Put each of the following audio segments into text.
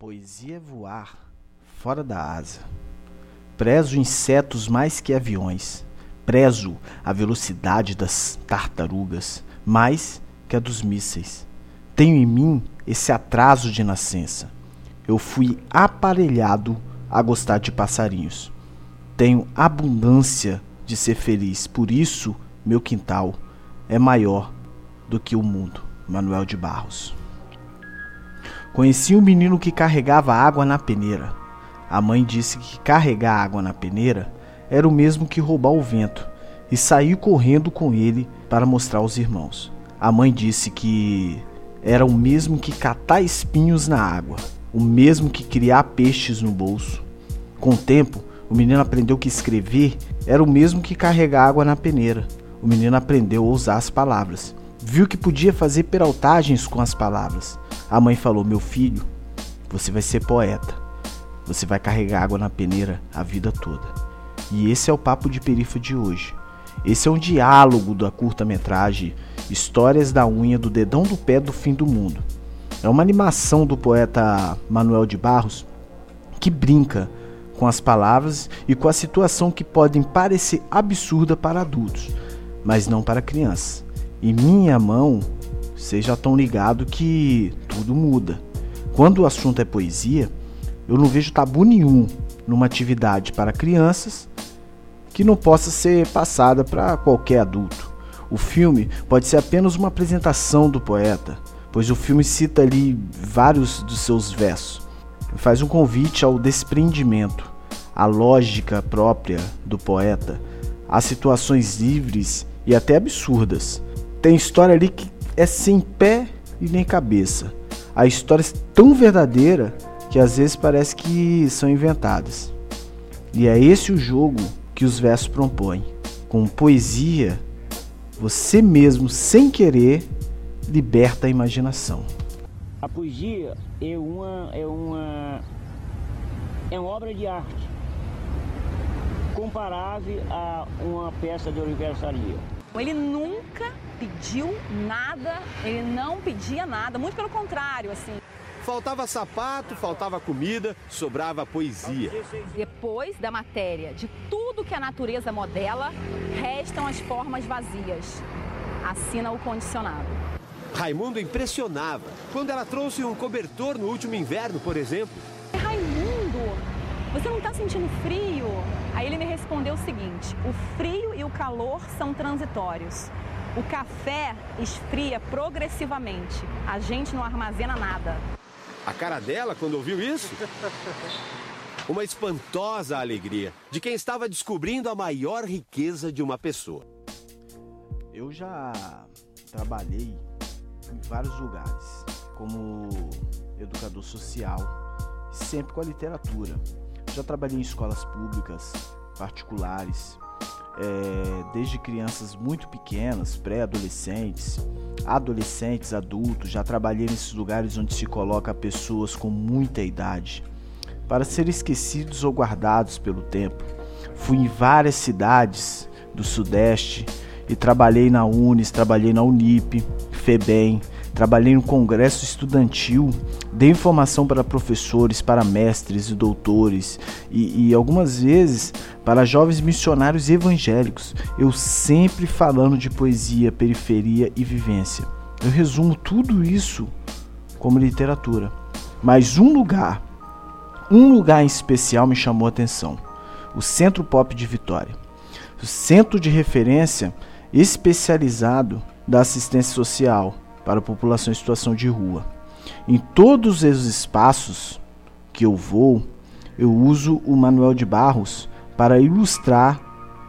Poesia é voar, fora da asa. Prezo insetos mais que aviões. Prezo a velocidade das tartarugas, mais que a dos mísseis. Tenho em mim esse atraso de nascença. Eu fui aparelhado a gostar de passarinhos. Tenho abundância de ser feliz, por isso meu quintal é maior do que o mundo. Manoel de Barros. Conheci um menino que carregava água na peneira. A mãe disse que carregar água na peneira era o mesmo que roubar o vento, e saiu correndo com ele para mostrar aos irmãos. A mãe disse que era o mesmo que catar espinhos na água, o mesmo que criar peixes no bolso. Com o tempo, o menino aprendeu que escrever era o mesmo que carregar água na peneira. O menino aprendeu a usar as palavras. Viu que podia fazer peraltagens com as palavras. A mãe falou: meu filho, você vai ser poeta. Você vai carregar água na peneira a vida toda. E esse é o Papo de Perifa de hoje. Esse é um diálogo da curta-metragem Histórias da Unha, do Dedão do Pé, do Fim do Mundo. É uma animação do poeta Manoel de Barros que brinca com as palavras e com a situação que podem parecer absurda para adultos, mas não para crianças. E minha mão, vocês já estão ligados que tudo muda. Quando o assunto é poesia, eu não vejo tabu nenhum numa atividade para crianças que não possa ser passada para qualquer adulto. O filme pode ser apenas uma apresentação do poeta, pois o filme cita ali vários dos seus versos. Faz um convite ao desprendimento, à lógica própria do poeta, a situações livres e até absurdas. Tem história ali que é sem pé e nem cabeça. Há histórias tão verdadeiras que às vezes parece que são inventadas. E é esse o jogo que os versos propõem. Com poesia, você mesmo, sem querer, liberta a imaginação. A poesia é uma obra de arte comparável a uma peça de universaria. Ele nunca pediu nada, ele não pedia nada, muito pelo contrário, assim. Faltava sapato, faltava comida, sobrava poesia. Depois da matéria, de tudo que a natureza modela, restam as formas vazias. Assina o condicionado. Raimundo impressionava quando ela trouxe um cobertor no último inverno, por exemplo. Raimundo! Você não está sentindo frio? Aí ele me respondeu o seguinte: o frio e o calor são transitórios. O café esfria progressivamente. A gente não armazena nada. A cara dela quando ouviu isso? Uma espantosa alegria de quem estava descobrindo a maior riqueza de uma pessoa. Eu já trabalhei em vários lugares, como educador social, sempre com a literatura. Já trabalhei em escolas públicas, particulares, desde crianças muito pequenas, pré-adolescentes, adolescentes, adultos. Já trabalhei nesses lugares onde se coloca pessoas com muita idade para serem esquecidos ou guardados pelo tempo. Fui em várias cidades do Sudeste e trabalhei na UNIS, trabalhei na UNIP, FEBEM, trabalhei no congresso estudantil, dei informação para professores, para mestres e doutores e algumas vezes para jovens missionários evangélicos. Eu sempre falando de poesia, periferia e vivência. Eu resumo tudo isso como literatura. Mas um lugar em especial me chamou a atenção: o Centro Pop de Vitória. O centro de referência especializado da assistência social para a população em situação de rua. Em todos os espaços que eu vou, eu uso o Manoel de Barros para ilustrar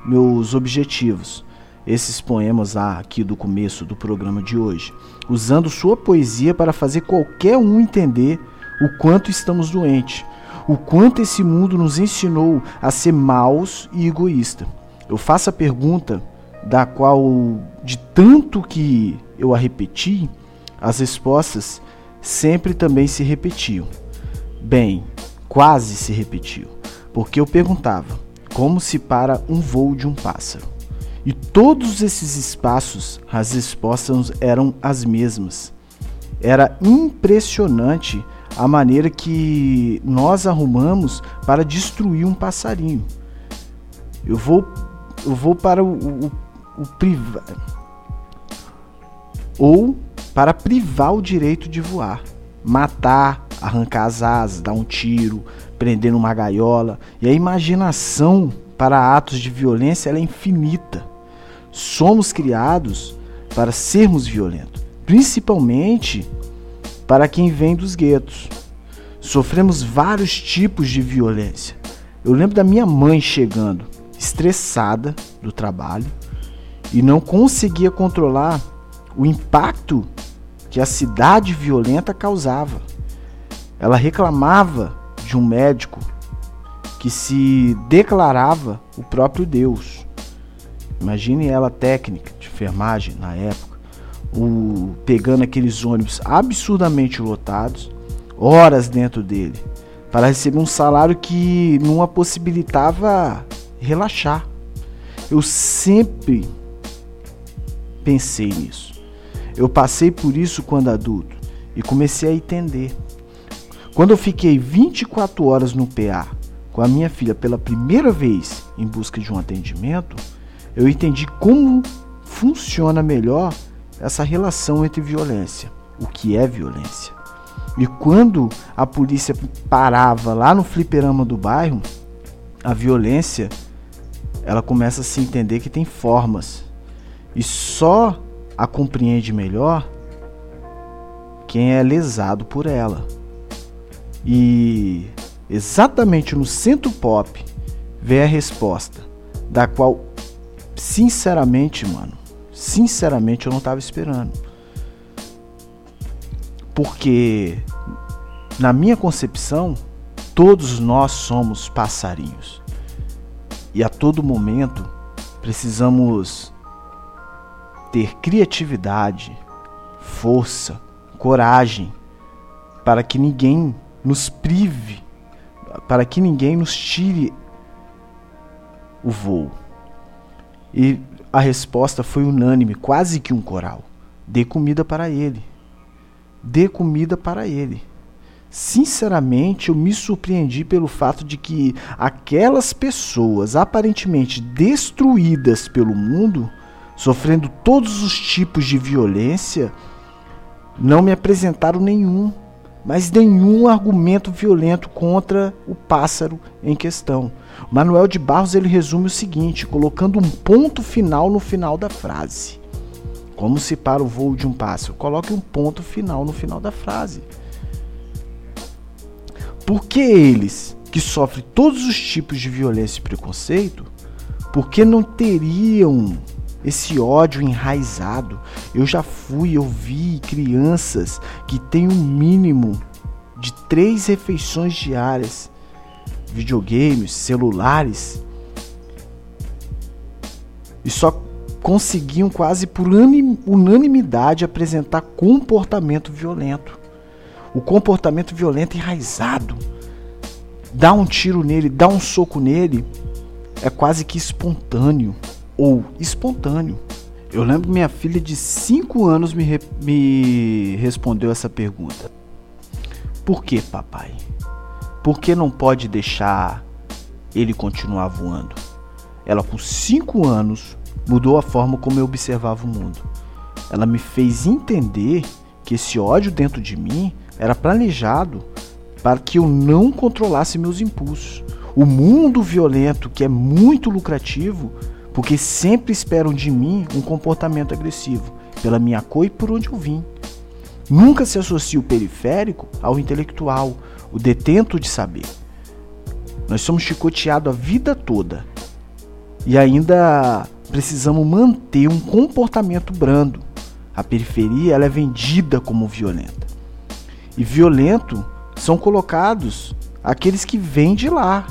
meus objetivos. Esses poemas aqui do começo do programa de hoje, usando sua poesia para fazer qualquer um entender o quanto estamos doentes, o quanto esse mundo nos ensinou a ser maus e egoístas. Eu faço a pergunta da qual, de tanto que eu a repeti, as respostas sempre também se repetiam. Bem, quase se repetiu, porque eu perguntava: como se para um voo de um pássaro? E todos esses espaços, as respostas eram as mesmas. Era impressionante a maneira que nós arrumamos para destruir um passarinho. Eu vou para o privado, ou para privar o direito de voar, matar, arrancar as asas, dar um tiro, prender numa gaiola. E a imaginação para atos de violência, ela é infinita. Somos criados para sermos violentos, principalmente para quem vem dos guetos. Sofremos vários tipos de violência. Eu lembro da minha mãe chegando, estressada do trabalho, e não conseguia controlar o impacto que a cidade violenta causava. Ela reclamava de um médico que se declarava o próprio Deus. Imagine ela, técnica de enfermagem na época, pegando aqueles ônibus absurdamente lotados, horas dentro dele, para receber um salário que não a possibilitava relaxar. Eu sempre pensei nisso. Eu passei por isso quando adulto e comecei a entender. Quando eu fiquei 24 horas no PA com a minha filha pela primeira vez em busca de um atendimento, eu entendi como funciona melhor essa relação entre violência, o que é violência. E quando a polícia parava lá no fliperama do bairro, a violência, ela começa a se entender que tem formas. E só a compreende melhor quem é lesado por ela. E exatamente no Centro Pop vem a resposta, da qual, sinceramente eu não estava esperando. Porque, na minha concepção, todos nós somos passarinhos. E a todo momento precisamos ter criatividade, força, coragem, para que ninguém nos prive, para que ninguém nos tire o voo. E a resposta foi unânime, quase que um coral. Dê comida para ele. Dê comida para ele. Sinceramente, eu me surpreendi pelo fato de que aquelas pessoas aparentemente destruídas pelo mundo, sofrendo todos os tipos de violência, não me apresentaram nenhum argumento violento contra o pássaro em questão. Manoel de Barros, ele resume o seguinte, colocando um ponto final no final da frase. Como se para o voo de um pássaro, coloque um ponto final no final da frase. Porque eles, que sofrem todos os tipos de violência e preconceito, por que não teriam esse ódio enraizado? Eu vi crianças que têm um mínimo de 3 refeições diárias, videogames, celulares, e só conseguiam quase por unanimidade apresentar comportamento violento. O comportamento violento enraizado, dá um tiro nele, dá um soco nele, é quase que espontâneo. Eu lembro que minha filha de 5 anos me respondeu essa pergunta. Por que, papai? Por que não pode deixar ele continuar voando? Ela, com 5 anos, mudou a forma como eu observava o mundo. Ela me fez entender que esse ódio dentro de mim era planejado para que eu não controlasse meus impulsos. O mundo violento, que é muito lucrativo, porque sempre esperam de mim um comportamento agressivo, pela minha cor e por onde eu vim. Nunca se associa o periférico ao intelectual, o detento de saber. Nós somos chicoteados a vida toda e ainda precisamos manter um comportamento brando. A periferia, ela é vendida como violenta. E violento são colocados aqueles que vêm de lá,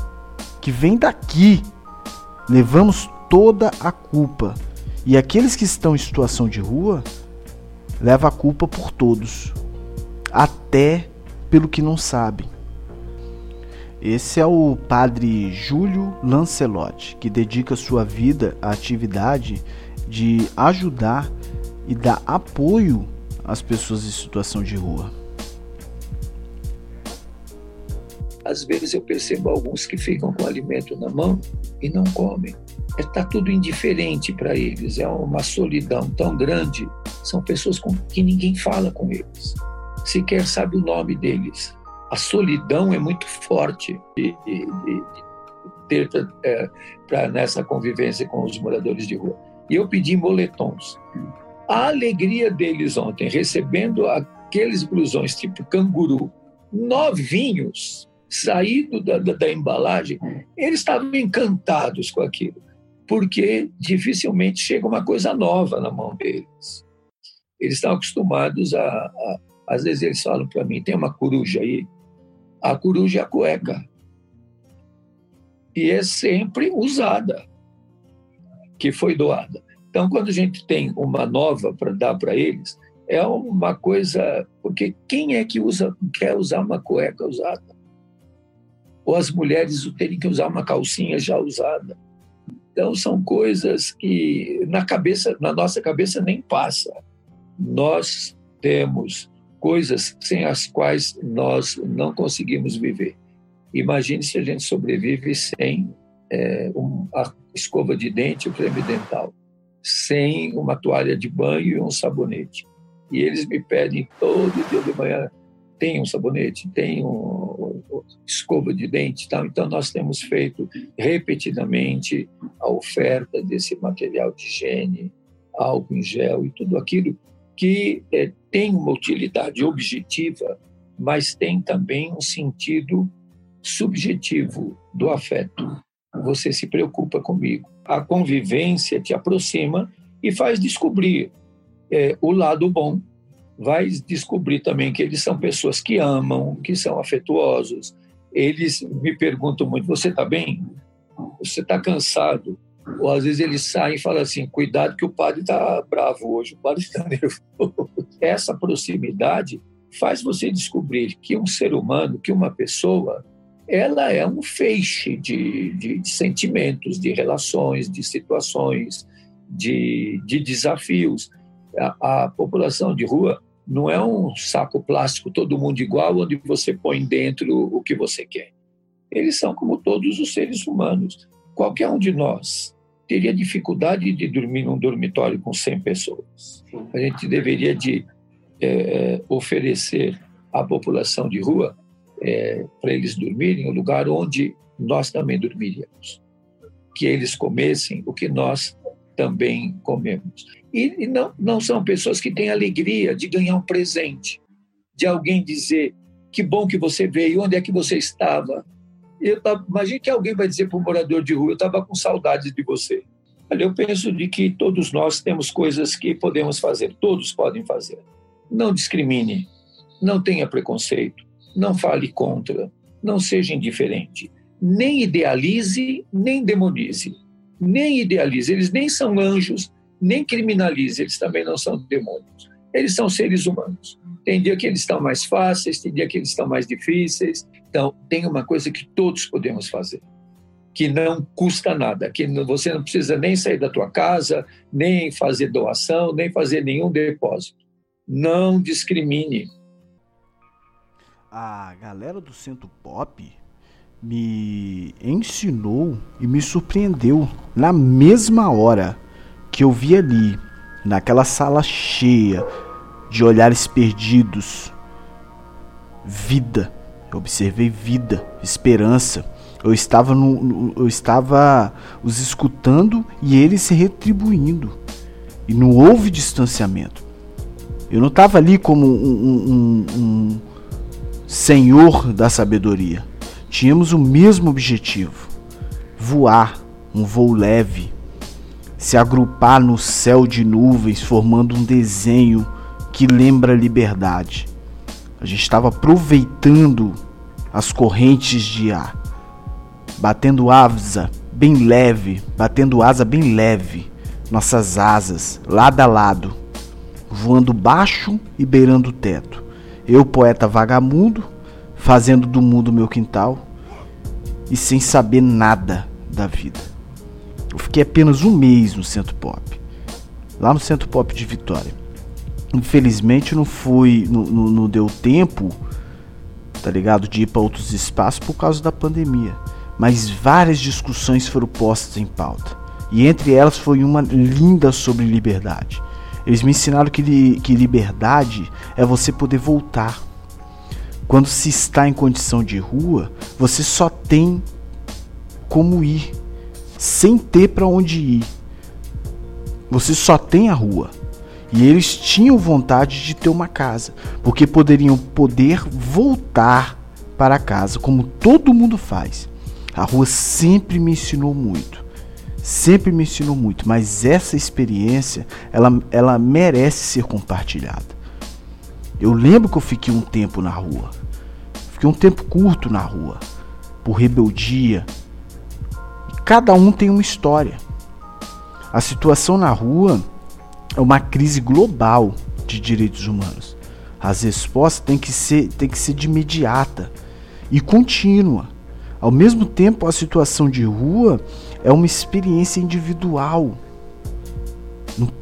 que vêm daqui. Levamos toda a culpa, e aqueles que estão em situação de rua levam a culpa por todos, até pelo que não sabem. Esse é o Padre Júlio Lancelotti, que dedica sua vida à atividade de ajudar e dar apoio às pessoas em situação de rua. Às vezes eu percebo alguns que ficam com o alimento na mão e não comem. Está tudo indiferente para eles, é uma solidão tão grande. São pessoas que ninguém fala com eles, sequer sabe o nome deles. A solidão é muito forte nessa convivência com os moradores de rua. E eu pedi moletons. A alegria deles ontem, recebendo aqueles blusões tipo canguru, novinhos, saído da embalagem, eles estavam encantados com aquilo, porque dificilmente chega uma coisa nova na mão deles. Eles estão acostumados às vezes eles falam para mim, tem uma coruja aí, a coruja é a cueca. E é sempre usada, que foi doada. Então, quando a gente tem uma nova para dar para eles, é uma coisa... Porque quem é que quer usar uma cueca usada? Ou as mulheres terem que usar uma calcinha já usada? Então, são coisas que na nossa cabeça nem passa. Nós temos coisas sem as quais nós não conseguimos viver. Imagine se a gente sobrevive sem a escova de dente, o creme dental, sem uma toalha de banho e um sabonete. E eles me pedem todo dia de manhã, tem um sabonete, tem escova de dente e tal. Então, nós temos feito repetidamente a oferta desse material de higiene, álcool em gel e tudo aquilo que tem uma utilidade objetiva, mas tem também um sentido subjetivo do afeto. Você se preocupa comigo. A convivência te aproxima e faz descobrir o lado bom. Vai descobrir também que eles são pessoas que amam, que são afetuosos. Eles me perguntam muito, você está bem? Você está cansado? Ou às vezes eles saem e falam assim, cuidado que o padre está bravo hoje, o padre está nervoso. Essa proximidade faz você descobrir que um ser humano, que uma pessoa... ela é um feixe de sentimentos, de relações, de situações, de desafios. A população de rua não é um saco plástico, todo mundo igual, onde você põe dentro o que você quer. Eles são como todos os seres humanos. Qualquer um de nós teria dificuldade de dormir num dormitório com 100 pessoas. A gente deveria oferecer à população de rua para eles dormirem um lugar onde nós também dormiríamos, que eles comessem o que nós também comemos. E não são pessoas que têm alegria de ganhar um presente, de alguém dizer que bom que você veio, onde é que você estava. Imagina que alguém vai dizer para um morador de rua, eu estava com saudades de você. Eu penso de que todos nós temos coisas que podemos fazer, todos podem fazer. Não discrimine, não tenha preconceito, não fale contra, não seja indiferente. Nem idealize, nem demonize. Nem idealize, eles nem são anjos, nem criminalize, eles também não são demônios. Eles são seres humanos. Tem dia que eles estão mais fáceis, tem dia que eles estão mais difíceis. Então, tem uma coisa que todos podemos fazer, que não custa nada, que você não precisa nem sair da tua casa, nem fazer doação, nem fazer nenhum depósito. Não discrimine. A galera do Centro Pop me ensinou e me surpreendeu na mesma hora que eu vi ali, naquela sala cheia de olhares perdidos. Vida, eu observei vida, esperança. Eu estava os escutando e eles se retribuindo. E não houve distanciamento. Eu não estava ali como um Senhor da sabedoria. Tínhamos o mesmo objetivo: voar, um voo leve, se agrupar no céu de nuvens, formando um desenho que lembra a liberdade. A gente estava aproveitando as correntes de ar, batendo asa bem leve, nossas asas, lado a lado, voando baixo e beirando o teto. Eu, poeta vagabundo, fazendo do mundo meu quintal e sem saber nada da vida. Eu fiquei apenas um mês no Centro Pop, lá no Centro Pop de Vitória. Infelizmente não deu tempo tá ligado? De ir para outros espaços por causa da pandemia. Mas várias discussões foram postas em pauta. E entre elas foi uma linda sobre liberdade. Eles me ensinaram que liberdade é você poder voltar. Quando se está em condição de rua, você só tem como ir, sem ter para onde ir. Você só tem a rua. E eles tinham vontade de ter uma casa, porque poderiam voltar para casa, como todo mundo faz. A rua sempre me ensinou muito, mas essa experiência, ela merece ser compartilhada. Eu lembro que eu fiquei um tempo na rua, fiquei um tempo curto na rua, por rebeldia. Cada um tem uma história. A situação na rua é uma crise global de direitos humanos. As respostas têm que ser de imediata e contínua. Ao mesmo tempo, a situação de rua é uma experiência individual.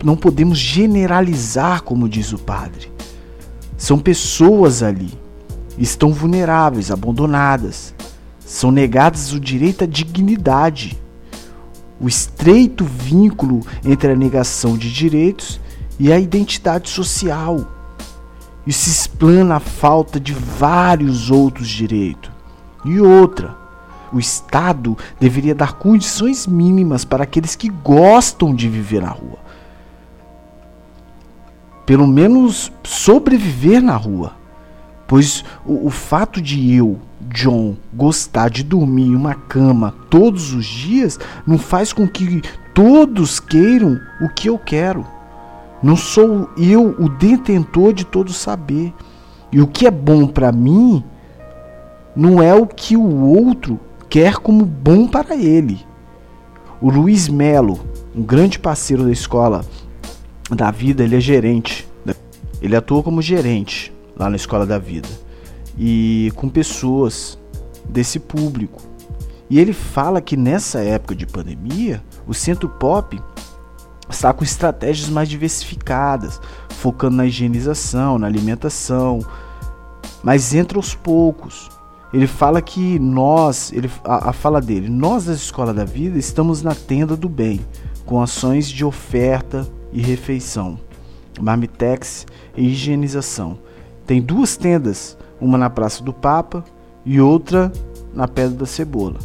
Não podemos generalizar, como diz o padre. São pessoas ali, estão vulneráveis, abandonadas, são negadas o direito à dignidade. O estreito vínculo entre a negação de direitos e a identidade social. Isso explana a falta de vários outros direitos. E outra, o Estado deveria dar condições mínimas para aqueles que gostam de viver na rua. Pelo menos sobreviver na rua. Pois o fato de eu, John, gostar de dormir em uma cama todos os dias não faz com que todos queiram o que eu quero. Não sou eu o detentor de todo saber. E o que é bom para mim não é o que o outro quer como bom para ele. O Luiz Melo, um grande parceiro da Escola da Vida, ele é gerente. Ele atua como gerente lá na Escola da Vida. E com pessoas desse público. E ele fala que nessa época de pandemia, o Centro Pop está com estratégias mais diversificadas, focando na higienização, na alimentação, mas entra aos poucos. Ele fala que nós da Escola da Vida estamos na tenda do bem, com ações de oferta e refeição, marmitex e higienização. Tem duas tendas, uma na Praça do Papa e outra na Pedra da Cebola.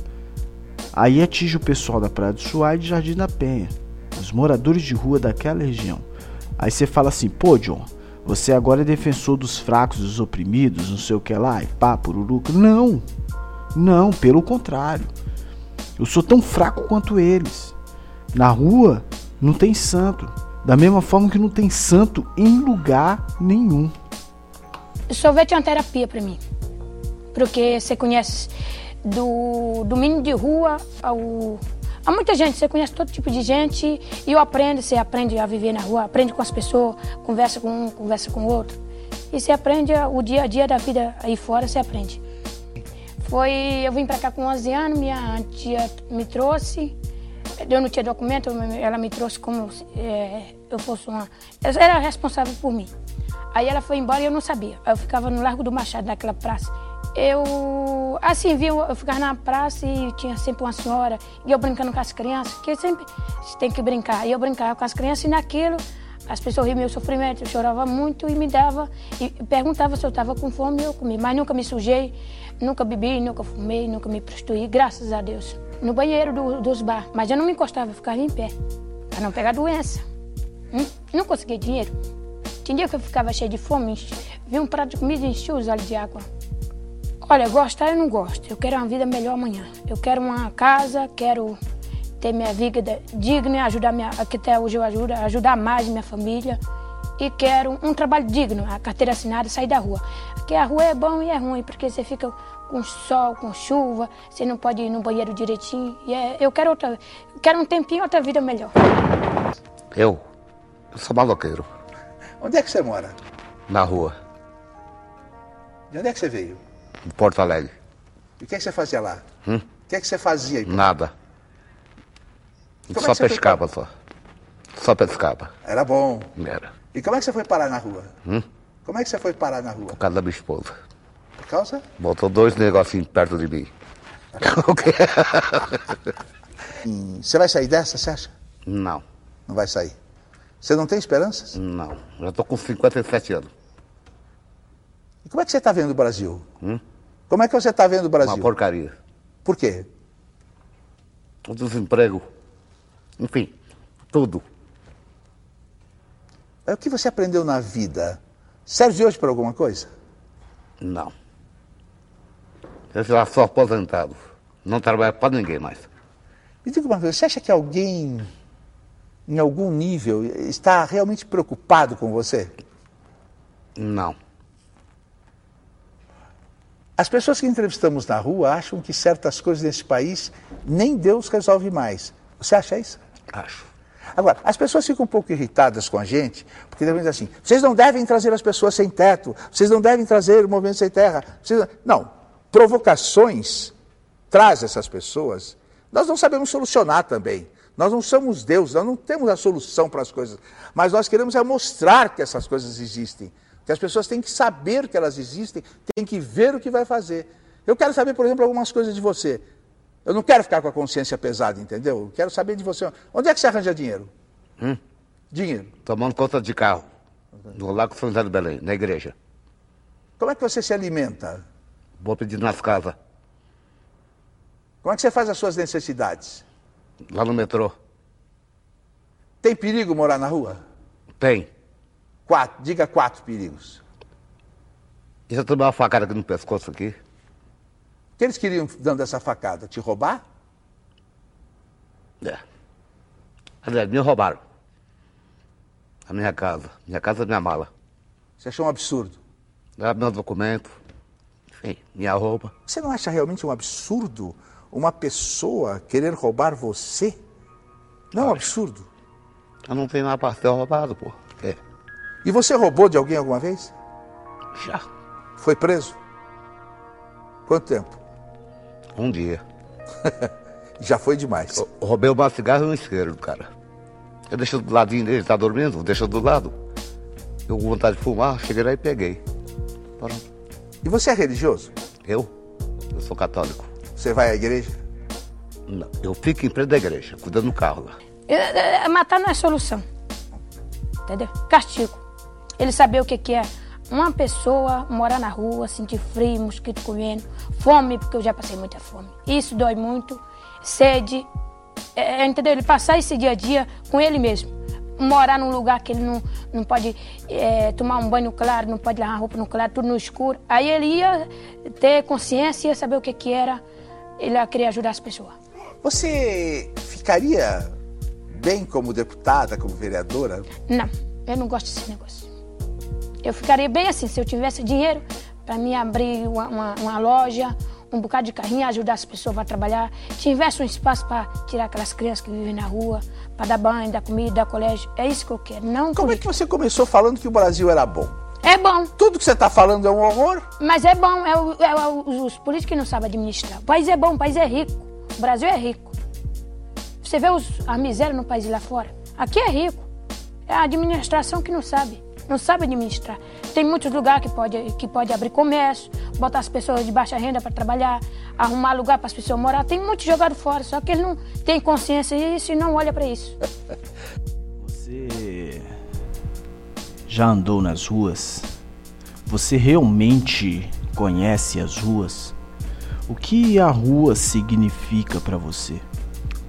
Aí atinge o pessoal da Praia do Suá e de Jardim da Penha, os moradores de rua daquela região. Aí você fala assim, pô, John, você agora é defensor dos fracos, dos oprimidos, não sei o que lá, e pá, pururuca. Não, pelo contrário. Eu sou tão fraco quanto eles. Na rua não tem santo, da mesma forma que não tem santo em lugar nenhum. O sorvete é uma terapia para mim, porque você conhece do menino de rua há muita gente, você conhece todo tipo de gente e você aprende a viver na rua, aprende com as pessoas, conversa com um, conversa com o outro. E você aprende o dia a dia da vida aí fora, você aprende. Eu vim para cá com 11 anos, minha tia me trouxe, eu não tinha documento, ela me trouxe como eu fosse uma... Ela era responsável por mim. Aí ela foi embora e eu não sabia. Eu ficava no Largo do Machado, naquela praça. Eu ficava na praça e tinha sempre uma senhora. E eu brincando com as crianças, porque sempre tem que brincar. E eu brincava com as crianças e naquilo as pessoas riam meu sofrimento. Eu chorava muito e me dava... E perguntava se eu estava com fome e eu comia. Mas nunca me sujei, nunca bebi, nunca fumei, nunca me prostituí. Graças a Deus. No banheiro dos bar. Mas eu não me encostava, eu ficava em pé. Para não pegar doença. Não conseguia dinheiro. Tinha dia que eu ficava cheia de fome, vi um prato de comida e enchia os olhos de água. Olha, gostar eu não gosto, eu quero uma vida melhor amanhã. Eu quero uma casa, quero ter minha vida digna, que até hoje eu ajudo, ajudar mais minha família. E quero um trabalho digno, a carteira assinada, sair da rua. Porque a rua é bom e é ruim, porque você fica com sol, com chuva, você não pode ir no banheiro direitinho. Eu quero um tempinho, outra vida melhor. Eu sou maloqueiro. Onde é que você mora? Na rua. De onde é que você veio? De Porto Alegre. E o que é que você fazia lá? O que é que você fazia aí? Nada. Só pescava, só. Só pescava. Era bom. Era. E como é que você foi parar na rua? Por causa da minha esposa. Por causa? Botou dois negocinhos perto de mim. Você vai sair dessa, você acha? Não. Não vai sair? Você não tem esperanças? Não. Já estou com 57 anos. E como é que você está vendo o Brasil? Como é que você está vendo o Brasil? Uma porcaria. Por quê? O desemprego. Enfim, tudo. É o que você aprendeu na vida. Serve de hoje para alguma coisa? Não. Eu já sou aposentado. Não trabalho para ninguém mais. Me diga uma coisa, você acha que alguém, em algum nível, está realmente preocupado com você? Não. As pessoas que entrevistamos na rua acham que certas coisas desse país nem Deus resolve mais. Você acha isso? Acho. Agora, as pessoas ficam um pouco irritadas com a gente, porque devem dizer assim, vocês não devem trazer as pessoas sem teto, vocês não devem trazer o movimento sem terra. Vocês... Não, provocações trazem essas pessoas. Nós não sabemos solucionar também. Nós não somos Deus, nós não temos a solução para as coisas. Mas nós queremos é mostrar que essas coisas existem. Que as pessoas têm que saber que elas existem, têm que ver o que vai fazer. Eu quero saber, por exemplo, algumas coisas de você. Eu não quero ficar com a consciência pesada, entendeu? Eu quero saber de você. Onde é que você arranja dinheiro? Dinheiro. Tomando conta de carro. No Lago São José do Belém, na igreja. Como é que você se alimenta? Vou pedir nas casas. Como é que você faz as suas necessidades? Lá no metrô. Tem perigo morar na rua? Tem. Diga 4 perigos. E se eu tomar uma facada aqui no pescoço aqui? O que eles queriam dando essa facada? Te roubar? É. Aliás, me roubaram. A minha casa. Minha casa e minha mala. Você achou um absurdo? Era meu documento. Enfim, minha roupa. Você não acha realmente um absurdo uma pessoa querer roubar você? Não é um absurdo? Eu não tenho nada para ser roubado, pô. É. E você roubou de alguém alguma vez? Já. Foi preso? Quanto tempo? Um dia. Já foi demais. Eu roubei uma cigarra e um isqueiro do cara. Eu deixei do ladinho dele, tá dormindo, deixou do lado. Eu com vontade de fumar, cheguei lá e peguei. Pronto. E você é religioso? Eu? Eu sou católico. Você vai à igreja? Não, eu fico em frente da igreja, cuidando do carro lá. Matar não é solução. Entendeu? Castigo. Ele saber o que é uma pessoa morar na rua, sentir frio, mosquito comendo, fome, porque eu já passei muita fome. Isso dói muito, sede, entendeu? Ele passar esse dia a dia com ele mesmo. Morar num lugar que ele não pode tomar um banho claro, não pode lavar roupa no claro, tudo no escuro. Aí ele ia ter consciência, ia saber o que era, ele ia querer ajudar as pessoas. Você ficaria bem como deputada, como vereadora? Não, eu não gosto desse negócio. Eu ficaria bem assim, se eu tivesse dinheiro para mim abrir uma loja, um bocado de carrinho, ajudar as pessoas a trabalhar, tivesse um espaço para tirar aquelas crianças que vivem na rua, para dar banho, dar comida, dar colégio. É isso que eu quero, não política. Como é que você começou falando que o Brasil era bom? É bom. Tudo que você está falando é um horror? Mas é bom, os políticos que não sabem administrar. O país é bom, o país é rico, o Brasil é rico. Você vê a miséria no país lá fora. Aqui é rico. É a administração que não sabe administrar. Tem muitos lugares que pode abrir comércio, botar as pessoas de baixa renda para trabalhar, arrumar lugar para as pessoas morar. Tem muito jogado fora, só que ele não tem consciência disso e não olha para isso. Você já andou nas ruas? Você realmente conhece as ruas? O que a rua significa para você?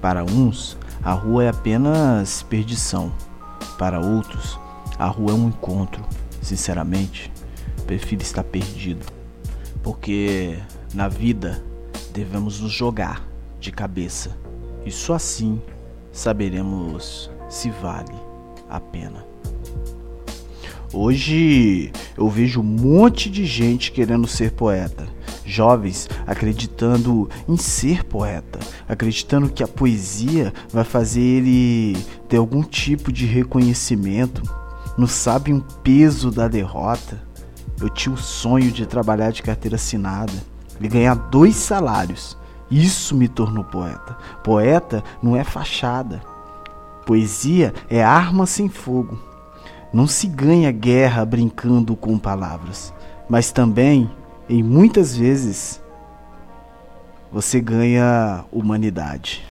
Para uns, a rua é apenas perdição. Para outros, a rua é um encontro. Sinceramente, prefiro estar perdido. Porque na vida devemos nos jogar de cabeça. E só assim saberemos se vale a pena. Hoje eu vejo um monte de gente querendo ser poeta. Jovens acreditando em ser poeta, acreditando que a poesia vai fazer ele ter algum tipo de reconhecimento, não sabem o peso da derrota. Eu tinha o sonho de trabalhar de carteira assinada e ganhar 2 salários. Isso me tornou poeta. Poeta não é fachada. Poesia é arma sem fogo. Não se ganha guerra brincando com palavras, mas também E muitas vezes você ganha humanidade.